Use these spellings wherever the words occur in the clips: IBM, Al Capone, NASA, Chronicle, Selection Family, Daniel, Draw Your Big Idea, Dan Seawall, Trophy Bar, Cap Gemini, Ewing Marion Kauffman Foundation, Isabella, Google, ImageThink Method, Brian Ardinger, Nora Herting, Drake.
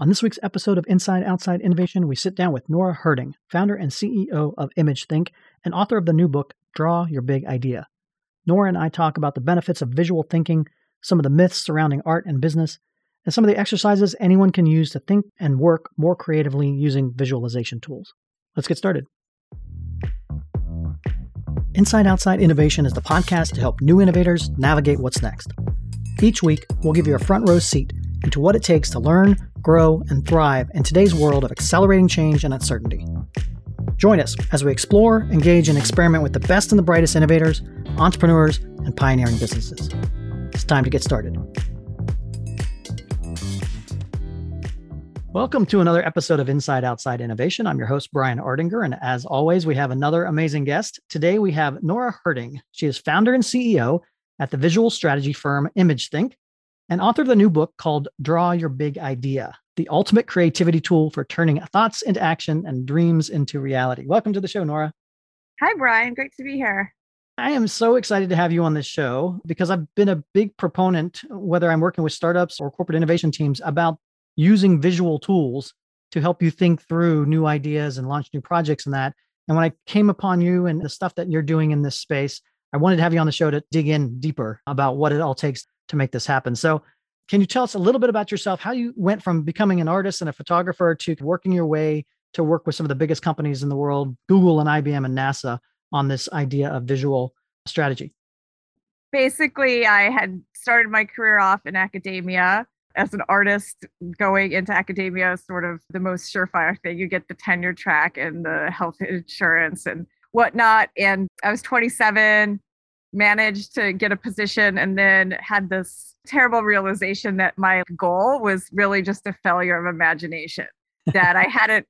On this week's episode of Inside Outside Innovation, we sit down with Nora Herting, founder and CEO of ImageThink and author of the new book, Draw Your Big Idea. Nora and I talk about the benefits of visual thinking, some of the myths surrounding art and business, and some of the exercises anyone can use to think and work more creatively using visualization tools. Let's get started. Inside Outside Innovation is the podcast to help new innovators navigate what's next. Each week, we'll give you a front row seat into what it takes to learn, grow, and thrive in today's world of accelerating change and uncertainty. Join us as we explore, engage, and experiment with the best and the brightest innovators, entrepreneurs, and pioneering businesses. It's time to get started. Welcome to another episode of Inside Outside Innovation. I'm your host, Brian Ardinger, and as always, we have another amazing guest. Today, we have Nora Herting. She is founder and CEO at the visual strategy firm ImageThink and author of the new book called Draw Your Big Idea, the ultimate creativity tool for turning thoughts into action and dreams into reality. Welcome to the show, Nora. Hi, Brian. Great to be here. I am so excited to have you on this show because I've been a big proponent, whether I'm working with startups or corporate innovation teams, about using visual tools to help you think through new ideas and launch new projects and that. And when I came upon you and the stuff that you're doing in this space, I wanted to have you on the show to dig in deeper about what it all takes to make this happen. So can you tell us a little bit about yourself, how you went from becoming an artist and a photographer to working your way to work with some of the biggest companies in the world, Google and IBM and NASA, on this idea of visual strategy? Basically, I had started my career off in academia. As an artist, going into academia is sort of the most surefire thing. You get the tenure track and the health insurance and whatnot. And I was 27, managed to get a position, and then had this terrible realization that my goal was really just a failure of imagination, that I hadn't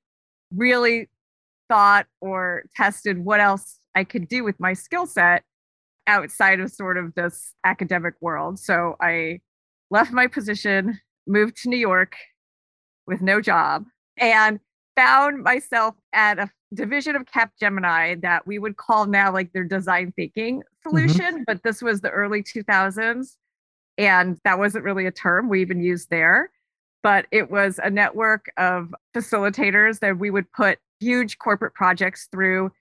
really thought or tested what else I could do with my skill set outside of sort of this academic world. So I left my position, moved to New York with no job, and found myself at a division of Cap Gemini that we would call now like their design thinking solution. Mm-hmm. But this was the early 2000s. And that wasn't really a term we even used there. But it was a network of facilitators that we would put huge corporate projects through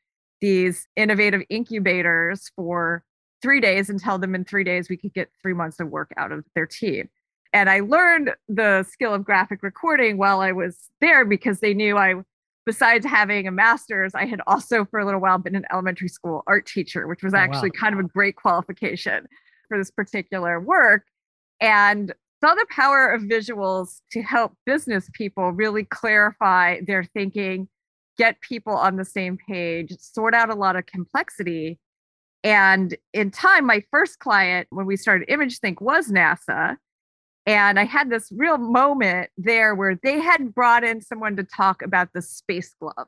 these innovative incubators for 3 days and tell them in 3 days we could get 3 months of work out of their team. And I learned the skill of graphic recording while I was there because they knew I, besides having a master's, I had also for a little while been an elementary school art teacher, which was kind of a great qualification for this particular work. And saw the power of visuals to help business people really clarify their thinking, get people on the same page, sort out a lot of complexity. And in time, my first client when we started ImageThink was NASA. And I had this real moment there where they had brought in someone to talk about the space glove.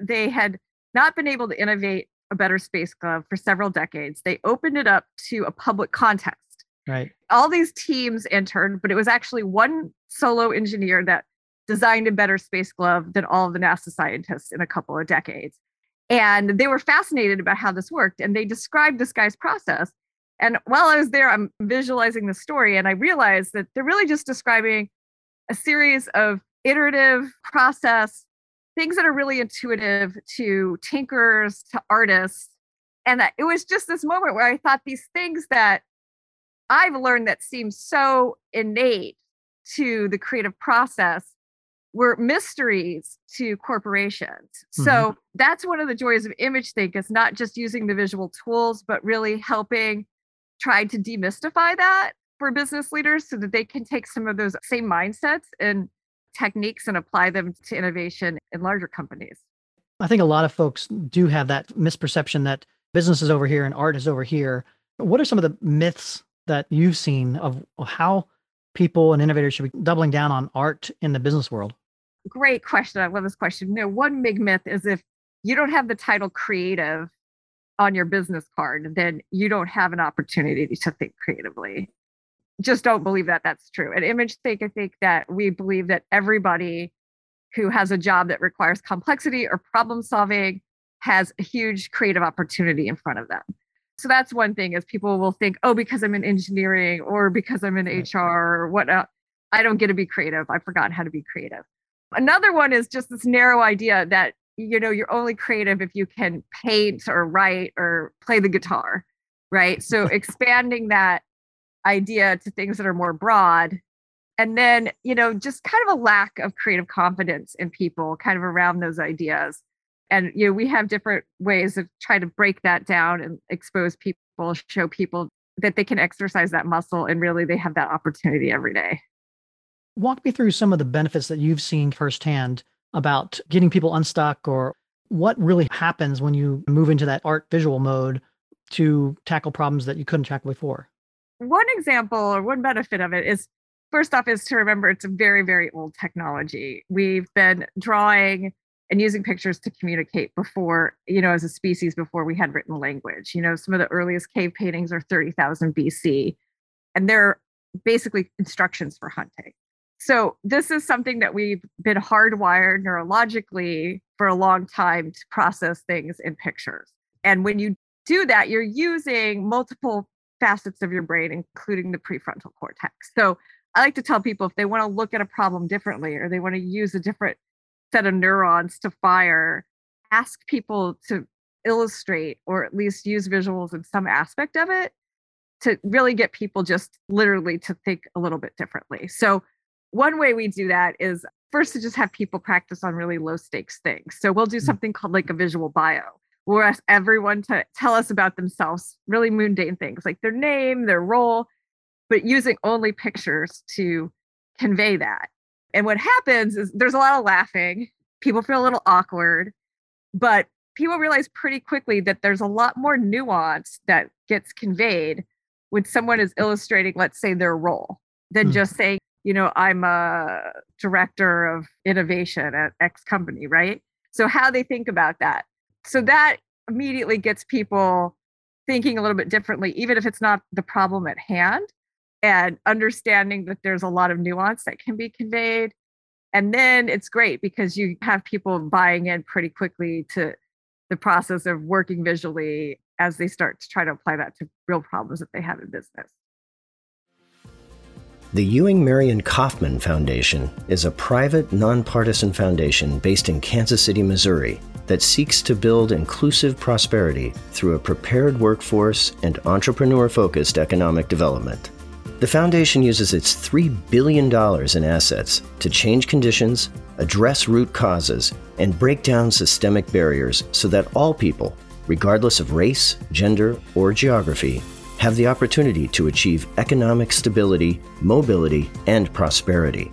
They had not been able to innovate a better space glove for several decades. They opened it up to a public contest. Right. All these teams entered, but it was actually one solo engineer that designed a better space glove than all of the NASA scientists in a couple of decades. And they were fascinated about how this worked. And they described this guy's process. And while I was there, I'm visualizing the story. And I realized that they're really just describing a series of iterative process, things that are really intuitive to tinkers, to artists. And it was just this moment where I thought these things that I've learned that seem so innate to the creative process were mysteries to corporations. Mm-hmm. So that's one of the joys of ImageThink is not just using the visual tools, but really helping try to demystify that for business leaders so that they can take some of those same mindsets and techniques and apply them to innovation in larger companies. I think a lot of folks do have that misperception that business is over here and art is over here. What are some of the myths that you've seen of how people and innovators should be doubling down on art in the business world? Great question. I love this question. No, one big myth is if you don't have the title creative on your business card, then you don't have an opportunity to think creatively. Just don't believe that that's true. At ImageThink, I think that we believe that everybody who has a job that requires complexity or problem solving has a huge creative opportunity in front of them. So that's one thing is people will think, oh, because I'm in engineering or because I'm in HR or whatnot, I don't get to be creative. I forgot how to be creative. Another one is just this narrow idea that, you know, you're only creative if you can paint or write or play the guitar, right? So expanding that idea to things that are more broad. And then, you know, just kind of a lack of creative confidence in people kind of around those ideas. And, you know, we have different ways of trying to break that down and expose people, show people that they can exercise that muscle. And really, they have that opportunity every day. Walk me through some of the benefits that you've seen firsthand about getting people unstuck, or what really happens when you move into that art visual mode to tackle problems that you couldn't tackle before. One example or one benefit of it is, first off, is to remember it's a very, very old technology. We've been drawing and using pictures to communicate before, you know, as a species, before we had written language. You know, some of the earliest cave paintings are 30,000 BC, and they're basically instructions for hunting. So this is something that we've been hardwired neurologically for a long time to process things in pictures. And when you do that, you're using multiple facets of your brain, including the prefrontal cortex. So I like to tell people, if they want to look at a problem differently, or they want to use a different set of neurons to fire, ask people to illustrate or at least use visuals in some aspect of it to really get people just literally to think a little bit differently. So one way we do that is first to just have people practice on really low stakes things. So we'll do something called like a visual bio. We'll ask everyone to tell us about themselves, really mundane things like their name, their role, but using only pictures to convey that. And what happens is there's a lot of laughing. People feel a little awkward, but people realize pretty quickly that there's a lot more nuance that gets conveyed when someone is illustrating, let's say, their role than just saying, you know, I'm a director of innovation at X company, right? So how they think about that. So that immediately gets people thinking a little bit differently, even if it's not the problem at hand, and understanding that there's a lot of nuance that can be conveyed. And then it's great because you have people buying in pretty quickly to the process of working visually as they start to try to apply that to real problems that they have in business. The Ewing Marion Kauffman Foundation is a private, nonpartisan foundation based in Kansas City, Missouri, that seeks to build inclusive prosperity through a prepared workforce and entrepreneur-focused economic development. The foundation uses its $3 billion in assets to change conditions, address root causes, and break down systemic barriers so that all people, regardless of race, gender, or geography, have the opportunity to achieve economic stability, mobility, and prosperity.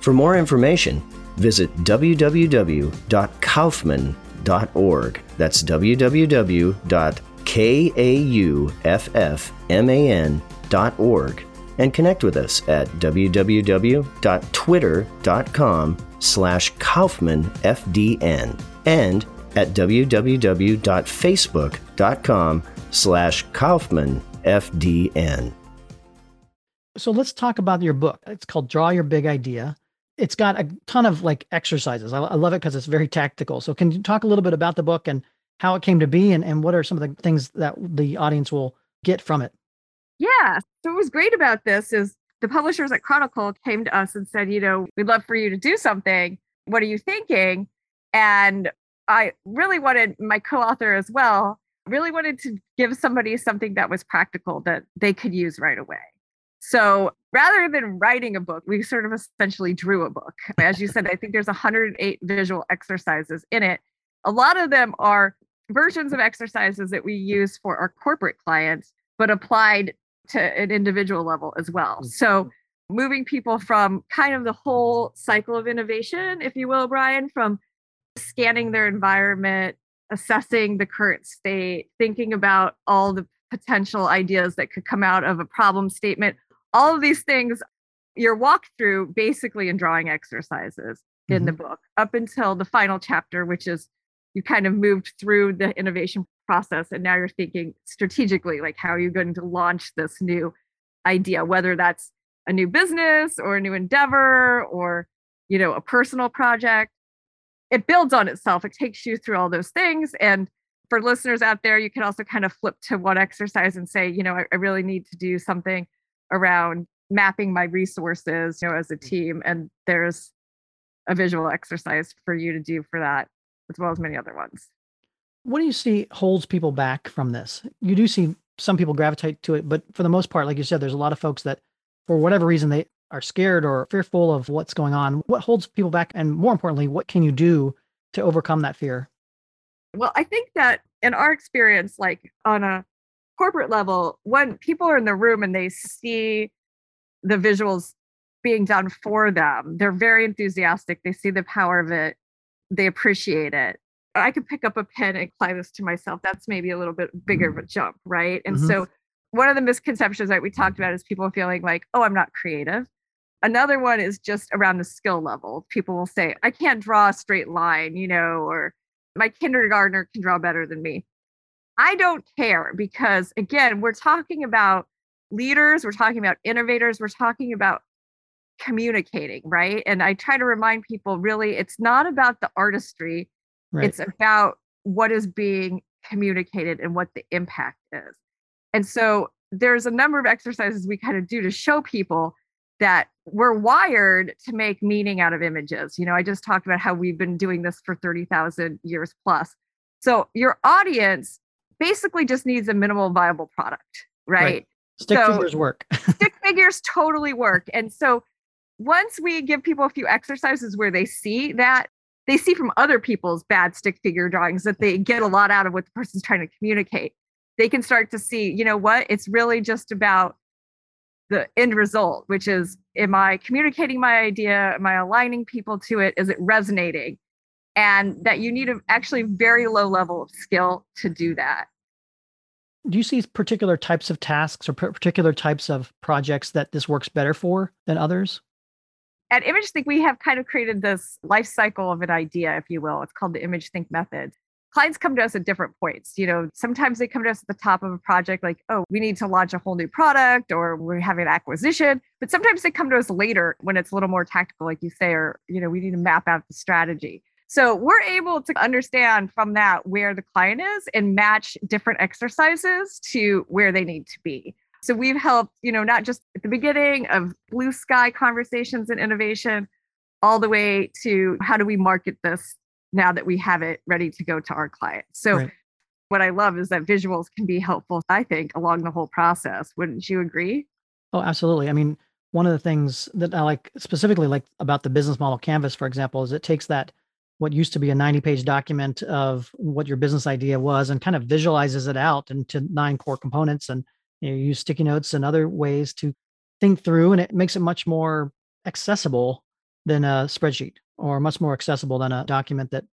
For more information, visit www.kauffman.org. That's www.kauffman.org. And connect with us at www.twitter.com/KaufmanFDN and at www.facebook.com/KaufmanFDN. So let's talk about your book. It's called Draw Your Big Idea. It's got a ton of like exercises. I love it because it's very tactical. So can you talk a little bit about the book and how it came to be, and what are some of the things that the audience will get from it? Yeah. So what was great about this is the publishers at Chronicle came to us and said, you know, we'd love for you to do something. What are you thinking? And I really wanted, my co-author as well, really wanted to give somebody something that was practical that they could use right away. So rather than writing a book, we sort of essentially drew a book. As you said, I think there's 108 visual exercises in it. A lot of them are versions of exercises that we use for our corporate clients, but applied to an individual level as well. So moving people from kind of the whole cycle of innovation, if you will, Brian, from scanning their environment, assessing the current state, thinking about all the potential ideas that could come out of a problem statement, all of these things, your walkthrough basically in drawing exercises in the book, up until the final chapter, which is you kind of moved through the innovation process. And now you're thinking strategically, like how are you going to launch this new idea, whether that's a new business or a new endeavor or, you know, a personal project. It builds on itself. It takes you through all those things. And for listeners out there, you can also kind of flip to one exercise and say, you know, I really need to do something around mapping my resources, you know, as a team. And there's a visual exercise for you to do for that, as well as many other ones. What do you see holds people back from this? You do see some people gravitate to it, but for the most part, like you said, there's a lot of folks that for whatever reason, they are scared or fearful of what's going on. What holds people back? And more importantly, what can you do to overcome that fear? Well, I think that in our experience, like on a corporate level, when people are in the room and they see the visuals being done for them, they're very enthusiastic. They see the power of it. They appreciate it. I could pick up a pen and apply this to myself. That's maybe a little bit bigger of a jump, right? And so one of the misconceptions that we talked about is people feeling like, oh, I'm not creative. Another one is just around the skill level. People will say, I can't draw a straight line, you know, or my kindergartner can draw better than me. I don't care because, again, we're talking about leaders, we're talking about innovators, we're talking about communicating, right? And I try to remind people, really, it's not about the artistry. Right. It's about what is being communicated and what the impact is. And so there's a number of exercises we kind of do to show people that we're wired to make meaning out of images. You know, I just talked about how we've been doing this for 30,000 years plus. So your audience basically just needs a minimal viable product, right? Stick figures work. Stick figures totally work. And so once we give people a few exercises where they see that, they see from other people's bad stick figure drawings that they get a lot out of what the person's trying to communicate. They can start to see, you know what, it's really just about the end result, which is, am I communicating my idea? Am I aligning people to it? Is it resonating? And that you need a actually very low level of skill to do that. Do you see particular types of tasks or particular types of projects that this works better for than others? At ImageThink, we have kind of created this life cycle of an idea, if you will. It's called the ImageThink Method. Clients come to us at different points. You know, sometimes they come to us at the top of a project like, oh, we need to launch a whole new product or we're having an acquisition. But sometimes they come to us later when it's a little more tactical, like you say, or, you know, we need to map out the strategy. So we're able to understand from that where the client is and match different exercises to where they need to be. So we've helped, you know, not just at the beginning of blue sky conversations and innovation, all the way to how do we market this now that we have it ready to go to our clients. So what I love is that visuals can be helpful, I think, along the whole process. Wouldn't you agree? Oh, absolutely. I mean, one of the things that I like specifically like about the business model canvas, for example, is it takes that what used to be a 90-page document of what your business idea was and kind of visualizes it out into 9 core components, and you know, you use sticky notes and other ways to think through, and it makes it much more accessible than a spreadsheet, or much more accessible than a document that,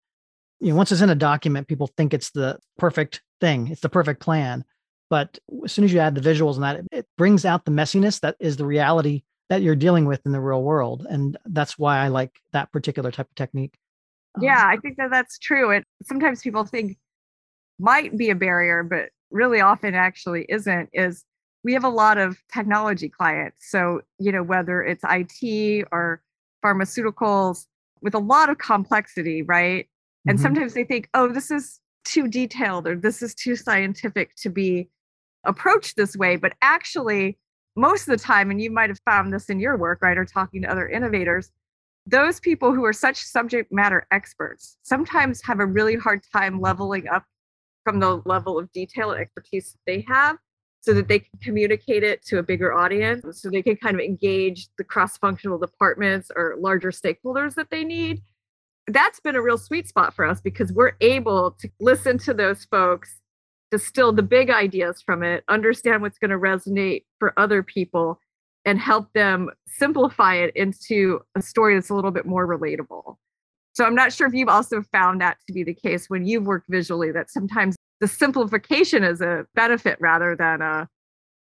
you know, once it's in a document, people think it's the perfect thing. It's the perfect plan. But as soon as you add the visuals and that, it brings out the messiness that is the reality that you're dealing with in the real world. And that's why I like that particular type of technique. Yeah, I think that that's true. And sometimes people think might be a barrier, but really often actually isn't, is we have a lot of technology clients. So, you know, whether it's IT or pharmaceuticals with a lot of complexity, right? And sometimes they think, oh, this is too detailed or this is too scientific to be approached this way. But actually, most of the time, and you might have found this in your work, right, or talking to other innovators, those people who are such subject matter experts sometimes have a really hard time leveling up from the level of detail and expertise they have so that they can communicate it to a bigger audience, so they can kind of engage the cross-functional departments or larger stakeholders that they need. That's been a real sweet spot for us because we're able to listen to those folks, distill the big ideas from it, understand what's going to resonate for other people, and help them simplify it into a story that's a little bit more relatable. So I'm not sure if you've also found that to be the case when you've worked visually, that sometimes the simplification is a benefit rather than a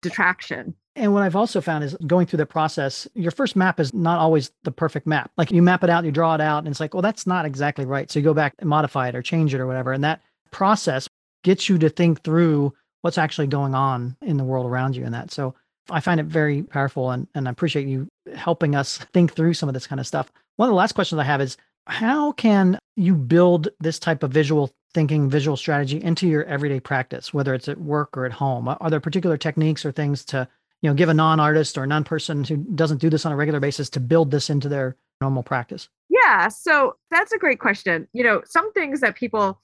detraction. And what I've also found is going through the process, your first map is not always the perfect map. Like you map it out, you draw it out, and it's like, well, that's not exactly right. So you go back and modify it or change it or whatever. And that process gets you to think through what's actually going on in the world around you and that. So I find it very powerful, and I appreciate you helping us think through some of this kind of stuff. One of the last questions I have is, how can you build this type of visual thinking, visual strategy into your everyday practice, whether it's at work or at home? Are there particular techniques or things to give a non-artist or non-person who doesn't do this on a regular basis to build this into their normal practice? Yeah, so that's a great question. Some things that people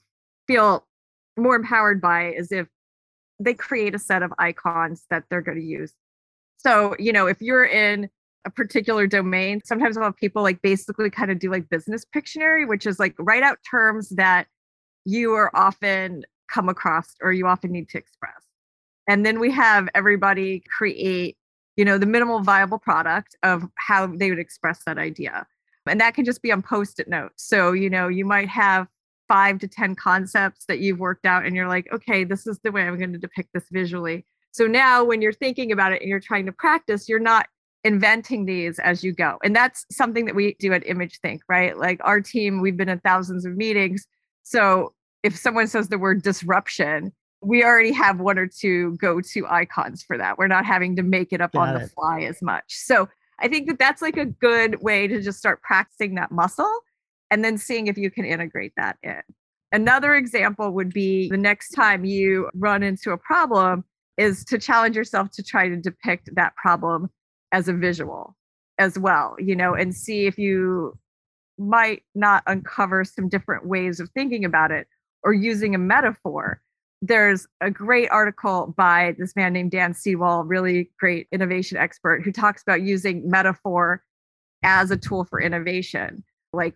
feel more empowered by is if they create a set of icons that they're going to use. So, if you're in a particular domain, sometimes I'll have people basically kind of do business Pictionary, which is write out terms that you are often come across or you often need to express. And then we have everybody create, the minimal viable product of how they would express that idea. And that can just be on Post-it notes. So, you might have 5 to 10 concepts that you've worked out and you're okay, this is the way I'm going to depict this visually. So now when you're thinking about it and you're trying to practice, you're not inventing these as you go. And that's something that we do at ImageThink, right? Our team, we've been in thousands of meetings. So if someone says the word disruption, we already have 1 or 2 go-to icons for that. We're not having to make it up on the fly as much. So I think that that's a good way to just start practicing that muscle and then seeing if you can integrate that in. Another example would be the next time you run into a problem is to challenge yourself to try to depict that problem as a visual as well, and see if you might not uncover some different ways of thinking about it or using a metaphor. There's a great article by this man named Dan Seawall, really great innovation expert, who talks about using metaphor as a tool for innovation.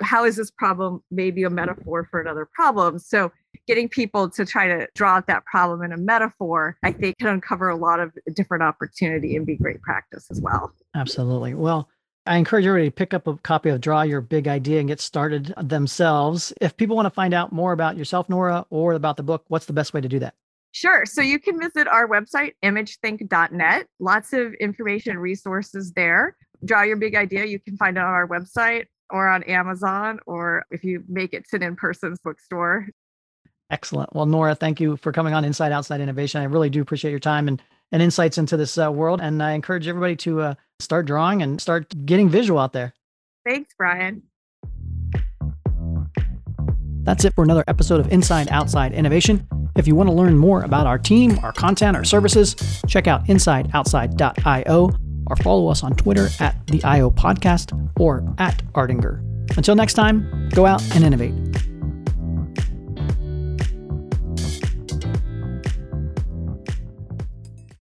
How is this problem maybe a metaphor for another problem? So getting people to try to draw out that problem in a metaphor, I think, can uncover a lot of different opportunity and be great practice as well. Absolutely. Well, I encourage everybody to pick up a copy of Draw Your Big Idea and get started themselves. If people want to find out more about yourself, Nora, or about the book, what's the best way to do that? Sure. So you can visit our website, imagethink.net. Lots of information and resources there. Draw Your Big Idea, you can find it on our website or on Amazon, or if you make it to an in-person bookstore. Excellent. Well, Nora, thank you for coming on Inside Outside Innovation. I really do appreciate your time and insights into this world. And I encourage everybody to start drawing and start getting visual out there. Thanks, Brian. That's it for another episode of Inside Outside Innovation. If you want to learn more about our team, our content, our services, check out insideoutside.io or follow us on Twitter @theIOPodcast or @Ardinger. Until next time, go out and innovate.